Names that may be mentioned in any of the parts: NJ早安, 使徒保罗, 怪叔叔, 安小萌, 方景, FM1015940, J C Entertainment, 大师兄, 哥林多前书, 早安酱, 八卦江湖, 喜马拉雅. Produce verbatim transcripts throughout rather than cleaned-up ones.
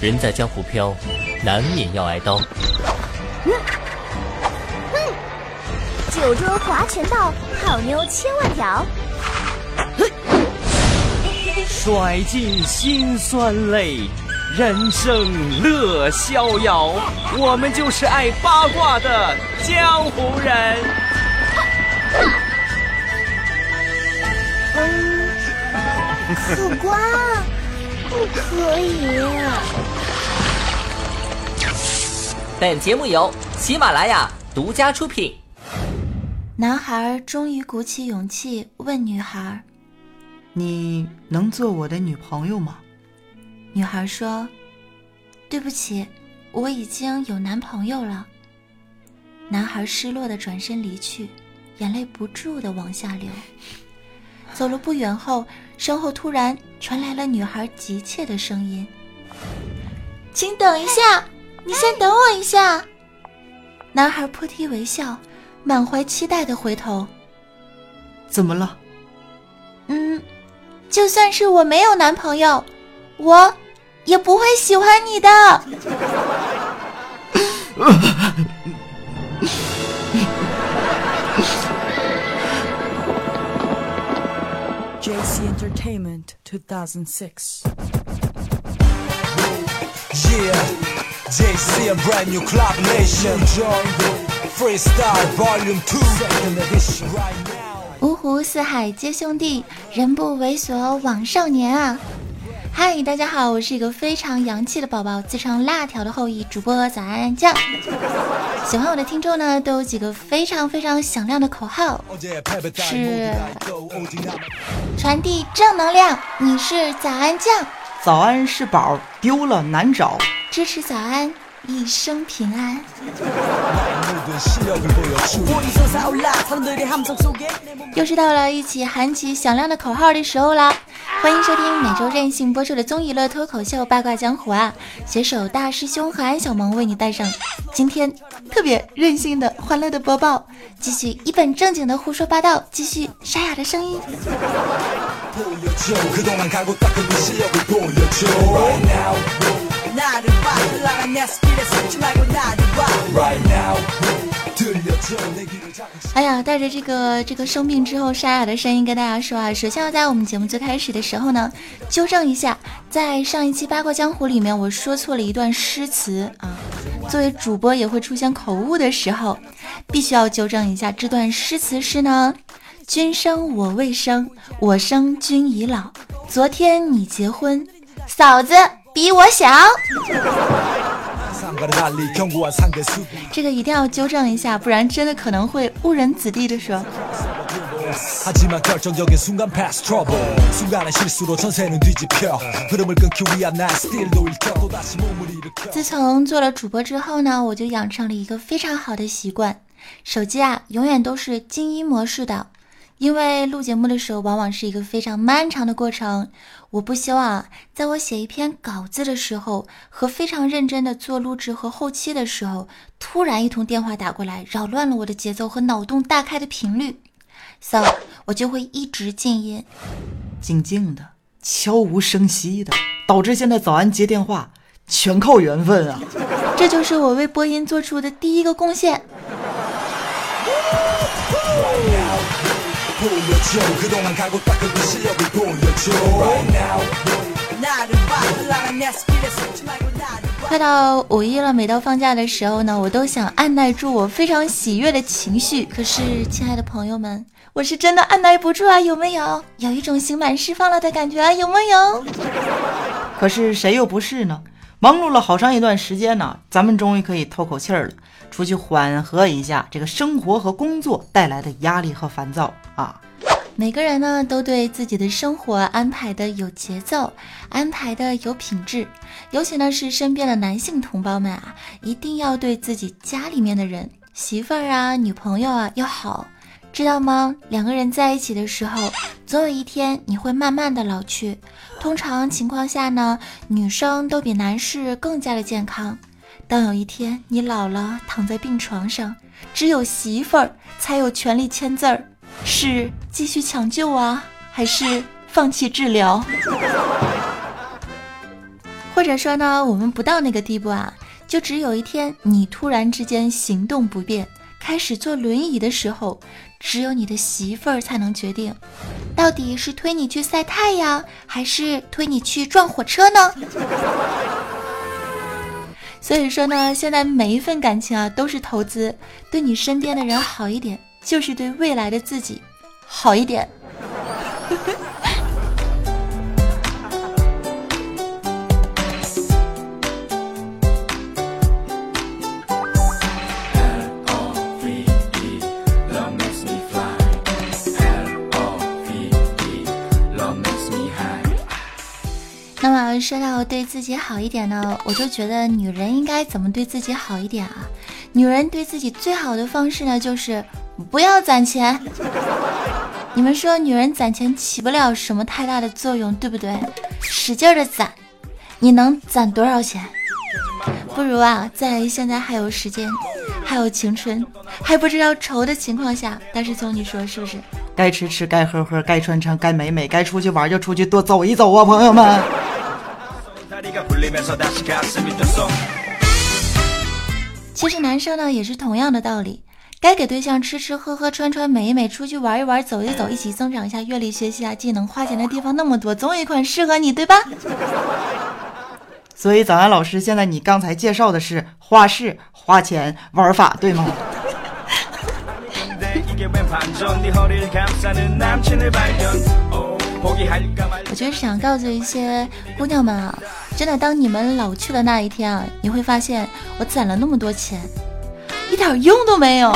人在江湖飘，难免要挨刀。嗯嗯，九州划拳道，好妞千万条。甩尽辛酸泪，人生乐逍遥。我们就是爱八卦的江湖人。嗯，苦瓜。不可以、啊。本节目由喜马拉雅独家出品。男孩终于鼓起勇气问女孩：“你能做我的女朋友吗？”女孩说：“对不起，我已经有男朋友了。”男孩失落地转身离去，眼泪不住地往下流。走了不远后，身后突然传来了女孩急切的声音：“请等一下，你先等我一下。”男孩破涕为笑，满怀期待的回头：“怎么了？”“嗯，就算是我没有男朋友，我也不会喜欢你的。”J C Entertainment two thousand six. Yeah, J C a brand new club nation. Freestyle Volume Two. Second edition right now. 五湖四海皆兄弟，人不猥琐枉少年啊！嗨，大家好，我是一个非常洋气的宝宝，自称辣条的后裔主播早安酱。喜欢我的听众呢，都有几个非常非常响亮的口号，是传递正能量，你是早安酱，早安是宝，丢了难找，支持早安，一生平安。又是到了一起喊起响亮的口号的时候了，欢迎收听每周任性播出的综艺乐脱口秀八卦江湖啊，携手大师兄和安小萌为你带上今天特别任性的欢乐的播报，继续一本正经的胡说八道，继续沙哑的声音。哎呀，带着这个这个生病之后沙哑的声音跟大家说啊，首先要在我们节目最开始的时候呢纠正一下，在上一期八卦江湖里面我说错了一段诗词啊，作为主播也会出现口误的时候，必须要纠正一下。这段诗词是呢：君生我未生，我生君已老，昨天你结婚，嫂子比我小。这个一定要纠正一下，不然真的可能会误人子弟的说。自从做了主播之后呢，我就养成了一个非常好的习惯，手机啊永远都是静音模式的。因为录节目的时候往往是一个非常漫长的过程，我不希望在我写一篇稿子的时候和非常认真的做录制和后期的时候，突然一通电话打过来，扰乱了我的节奏和脑洞大开的频率， so 我就会一直静音，静静的，悄无声息的，导致现在早安接电话全靠缘分啊。这就是我为播音做出的第一个贡献。快到五一了，每到放假的时候呢，我都想按耐住我非常喜悦的情绪，可是亲爱的朋友们，我是真的按耐不住啊，有没有有一种刑满释放了的感觉啊，有没有？可是谁又不是呢，忙碌了好长一段时间呢、啊，咱们终于可以透口气了，出去缓和一下这个生活和工作带来的压力和烦躁啊！每个人呢都对自己的生活安排的有节奏，安排的有品质，尤其呢是身边的男性同胞们啊，一定要对自己家里面的人，媳妇儿啊、女朋友啊要好，知道吗？两个人在一起的时候，总有一天你会慢慢的老去。通常情况下呢，女生都比男士更加的健康。当有一天你老了，躺在病床上，只有媳妇儿才有权利签字儿，是继续抢救啊，还是放弃治疗？或者说呢，我们不到那个地步啊，就只有一天你突然之间行动不便，开始坐轮椅的时候，只有你的媳妇儿才能决定，到底是推你去晒太阳，还是推你去撞火车呢？所以说呢，现在每一份感情啊都是投资，对你身边的人好一点，就是对未来的自己好一点。说到对自己好一点呢，我就觉得女人应该怎么对自己好一点啊？女人对自己最好的方式呢，就是不要攒钱。你们说女人攒钱起不了什么太大的作用，对不对？使劲的攒，你能攒多少钱？不如啊，在现在还有时间，还有青春，还不知道愁的情况下，但是从你说是不是？该吃吃，该喝喝，该穿穿，该美美，该出去玩就出去多走一走啊，朋友们。其实男生呢也是同样的道理，该给对象吃吃喝喝穿穿美美，出去玩一玩走一走，一起增长一下阅历学习啊技能，花钱的地方那么多，总有一款适合你，对吧？所以早安老师，现在你刚才介绍的是花式、花钱、玩法，对吗？我就是想告诉一些姑娘们啊，真的当你们老去的那一天啊，你会发现我攒了那么多钱一点用都没有。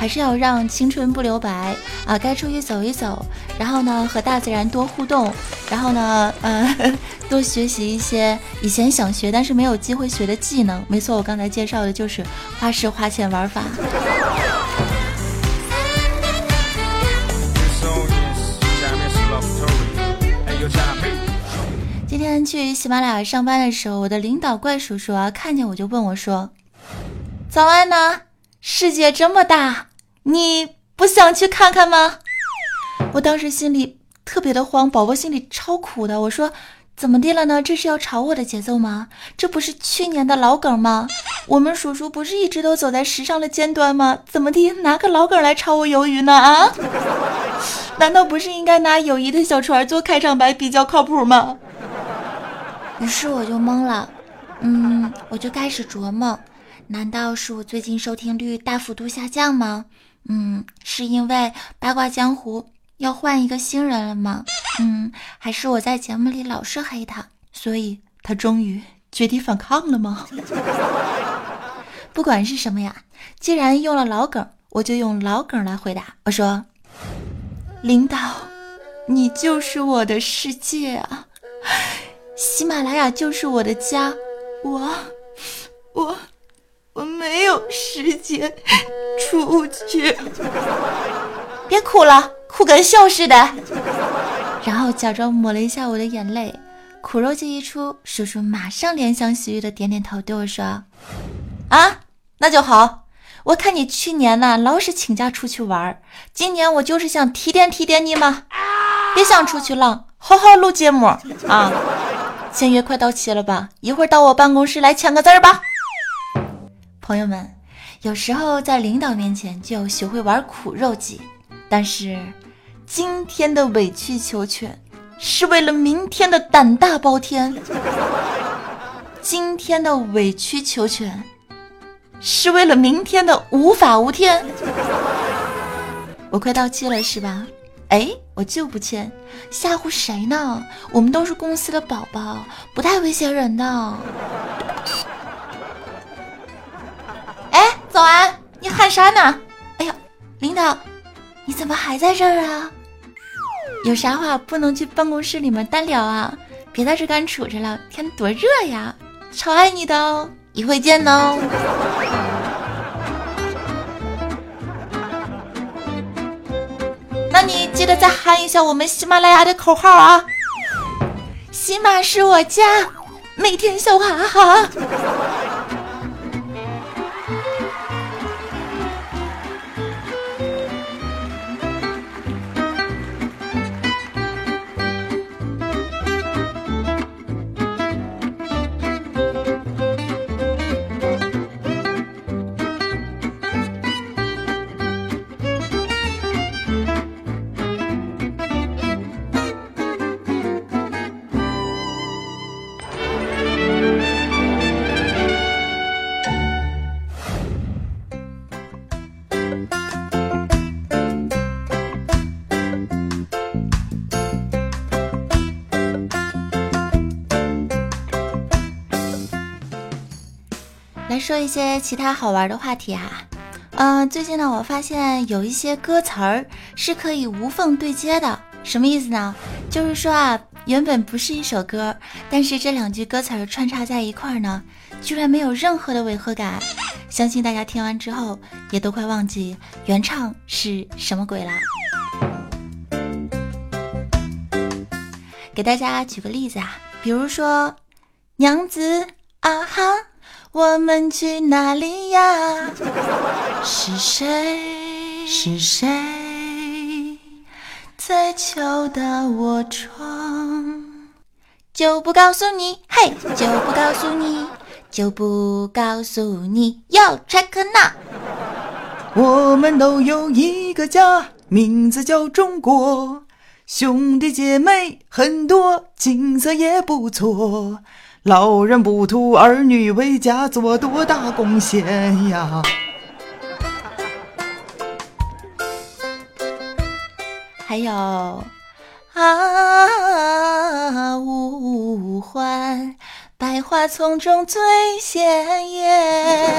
还是要让青春不留白啊，该出去走一走，然后呢和大自然多互动，然后呢呃多学习一些以前想学但是没有机会学的技能。没错，我刚才介绍的就是花式花钱玩法。今天去喜马拉雅上班的时候，我的领导怪叔叔啊看见我就问我说，早安呢，世界这么大，你不想去看看吗？我当时心里特别的慌，宝宝心里超苦的。我说怎么地了呢？这是要炒我的节奏吗？这不是去年的老梗吗？我们叔叔不是一直都走在时尚的尖端吗？怎么地拿个老梗来炒我鱿鱼呢啊？难道不是应该拿友谊的小船做开场白比较靠谱吗？于是我就懵了，嗯，我就开始琢磨，难道是我最近收听率大幅度下降吗？嗯，是因为八卦江湖要换一个新人了吗？嗯，还是我在节目里老是黑他，所以他终于绝地反抗了吗？不管是什么呀，既然用了老梗，我就用老梗来回答。我说，领导，你就是我的世界啊，喜马拉雅就是我的家，我我我没有时间出去。别哭了，哭跟笑似的。然后假装抹了一下我的眼泪，苦肉计一出，叔叔马上怜香惜玉的点点头，对我说，啊，那就好，我看你去年呢、啊、老是请假出去玩，今年我就是想提点提点你嘛，别想出去浪，好好录节目啊。签约快到期了吧，一会儿到我办公室来签个字吧。朋友们，有时候在领导面前就要学会玩苦肉计，但是今天的委曲求全是为了明天的胆大包天，今天的委曲求全是为了明天的无法无天。我快到期了是吧？哎，我就不签，吓唬谁呢？我们都是公司的宝宝，不太会嫌人的。哎，早安，你喊啥呢？哎呀，领导，你怎么还在这儿啊？有啥话不能去办公室里面单聊啊？别在这干杵着了，天多热呀！超爱你的哦，一会见哦。那你记得再喊一下我们喜马拉雅的口号啊！喜马是我家，每天笑哈哈。来说一些其他好玩的话题啊。嗯、呃，最近呢，我发现有一些歌词儿是可以无缝对接的，什么意思呢？就是说啊，原本不是一首歌，但是这两句歌词儿穿插在一块儿呢，居然没有任何的违和感。相信大家听完之后，也都快忘记原唱是什么鬼啦。给大家举个例子啊，比如说，娘子啊哈，我们去哪里呀？是谁？是谁在敲打我窗？就不告诉你，嘿，就不告诉你，就不告诉你，要拆克纳。我们都有一个家，名字叫中国。兄弟姐妹很多，景色也不错，老人不图儿女为家做多大贡献呀。还有啊，五环百花丛中最鲜艳。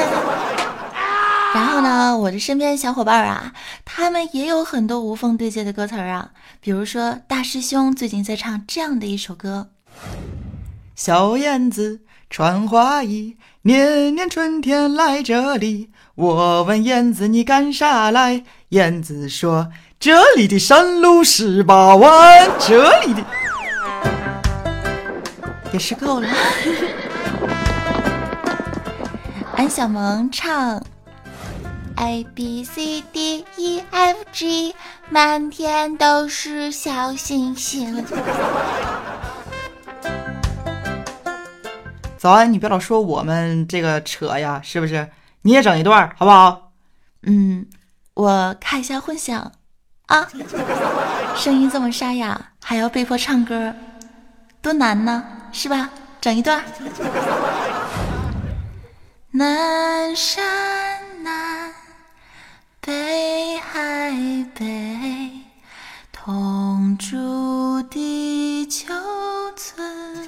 然后呢，我的身边小伙伴啊，他们也有很多无缝对接的歌词啊，比如说大师兄最近在唱这样的一首歌：小燕子穿花衣，年年春天来这里。我问燕子你干啥来？燕子说这里的山路十八弯，这里的也是够了。安小萌唱。A B C D E F G， 满天都是小星星。早安，你不要老说我们这个扯呀，是不是？你也整一段好不好？嗯，我看一下混响啊，声音这么沙哑，还要被迫唱歌，多难呢，是吧？整一段。南山南。北海北，同住地球村，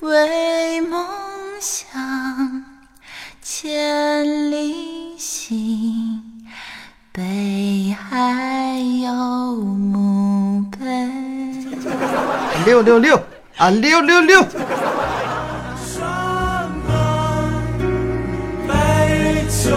为梦想千里行，北海有墓碑。六六六啊，六六六。山南北秋。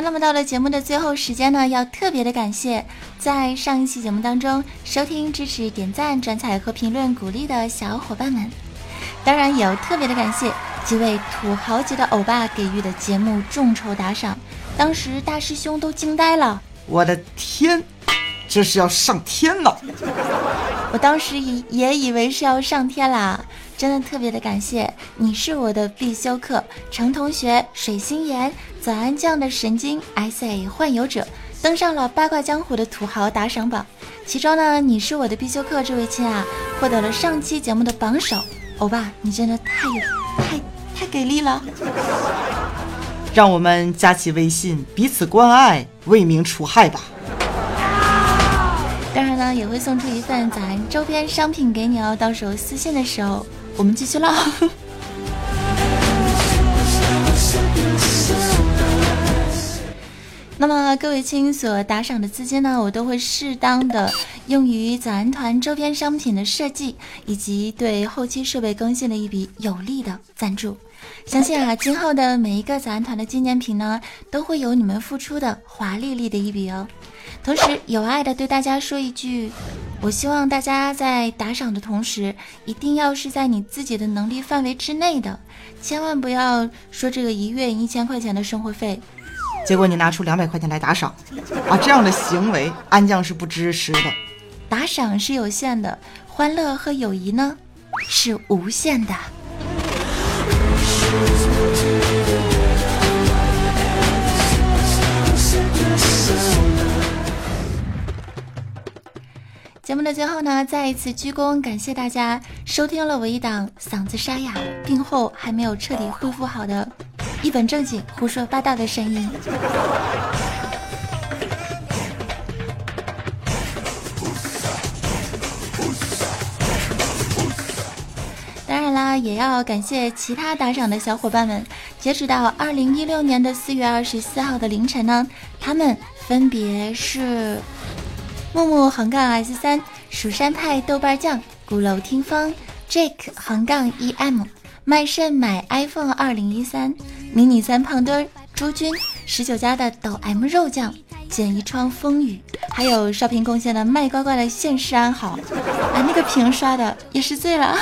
那么到了节目的最后时间呢，要特别的感谢在上一期节目当中收听、支持、点赞、转采和评论鼓励的小伙伴们，当然也要特别的感谢几位土豪级的欧巴给予的节目众筹打赏，当时大师兄都惊呆了，我的天，这是要上天了！我当时也以为是要上天啦，真的特别的感谢，你是我的必修课，程同学、水星岩、早安酱的神经、S A 幻游者登上了八卦江湖的土豪打赏榜，其中呢，你是我的必修课这位亲啊，获得了上期节目的榜首，欧巴，你真的太太太给力了！让我们加起微信，彼此关爱，为民除害吧。当然呢，也会送出一份早安周边商品给你哦，到时候私信的时候我们继续唠。那么各位亲所打赏的资金呢，我都会适当的用于早安团周边商品的设计，以及对后期设备更新的一笔有力的赞助。相信啊，今后的每一个早安团的纪念品呢，都会有你们付出的华丽丽的一笔哦。同时有爱的对大家说一句，我希望大家在打赏的同时，一定要是在你自己的能力范围之内的，千万不要说这个一月一千块钱的生活费，结果你拿出两百块钱来打赏啊！这样的行为安酱是不支持的。打赏是有限的，欢乐和友谊呢是无限的。节目的最后呢，再一次鞠躬感谢大家收听了我一档嗓子沙哑病后还没有彻底恢复好的一本正经胡说八道的声音。当然啦，也要感谢其他打赏的小伙伴们，截止到二零一六年的四月二十四号的凌晨呢，他们分别是木木横杠 S 三、蜀山派豆瓣酱、鼓楼听风、Jake 横杠 E M、卖肾买 iPhone 二零一三、迷你三胖墩、朱军、十九家的抖 M 肉酱、剪一窗风雨，还有少平贡献的卖乖乖的现世安好，啊，那个屏刷的也是醉了。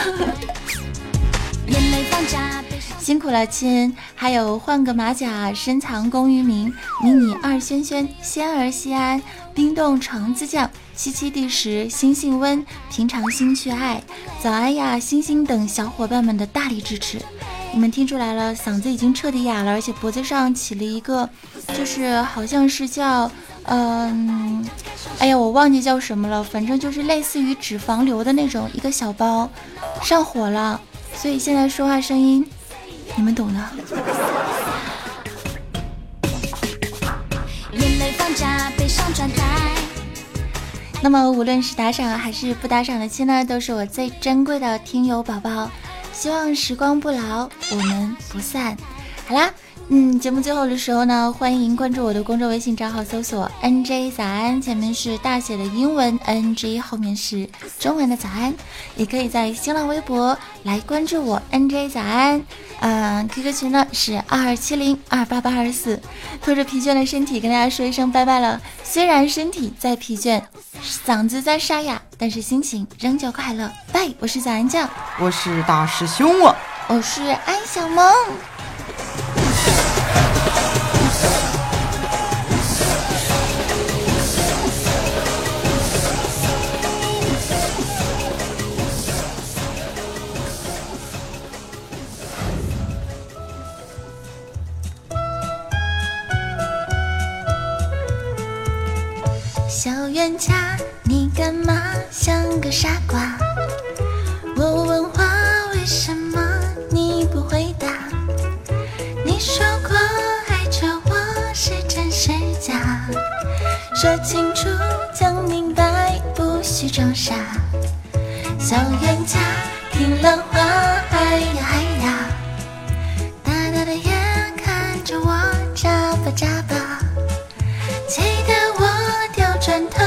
辛苦了亲，还有换个马甲深藏功于民、迷你二轩轩、仙儿西安、冰冻橙子酱、七七第十、星星温、平常心去爱、早安呀、星星等小伙伴们的大力支持。你们听出来了，嗓子已经彻底哑了，而且脖子上起了一个，就是好像是叫嗯、呃，哎呀我忘记叫什么了，反正就是类似于脂肪瘤的那种一个小包，上火了，所以现在说话声音你们懂的。那么无论是打赏还是不打赏的亲呢，都是我最珍贵的听友宝宝，希望时光不老，我们不散。好啦，嗯，节目最后的时候呢，欢迎关注我的公众微信账号，搜索 N J 早安，前面是大写的英文 N J， 后面是中文的早安。也可以在新浪微博来关注我 N J 早安，嗯、呃、，Q Q 群呢是二二七零二八八二四。拖着疲倦的身体跟大家说一声拜拜了。虽然身体在疲倦，嗓子在沙哑，但是心情仍旧快乐。拜，我是早安酱，我是大师兄啊，我是安小萌。小冤家，你干嘛像个傻瓜？我问话，为什么你不回答？你说过爱着我是真是假？说清楚，讲明白，不许装傻。小冤家，听了话，哎呀哎呀，大大的眼看着我眨巴眨巴，气得我。转头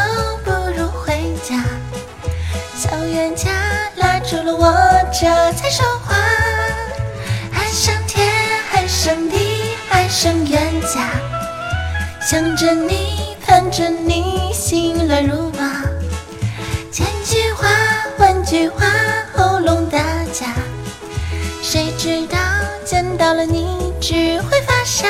不如回家，小冤家拉住了我，这才说话。爱上天，爱上地，爱上冤家，想着你，盼着你，心乱如麻。千句话，万句话，喉咙打架，谁知道见到了你只会发傻。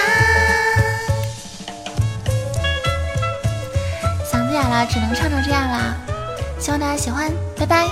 只能唱成这样啦，希望大家喜欢，拜拜。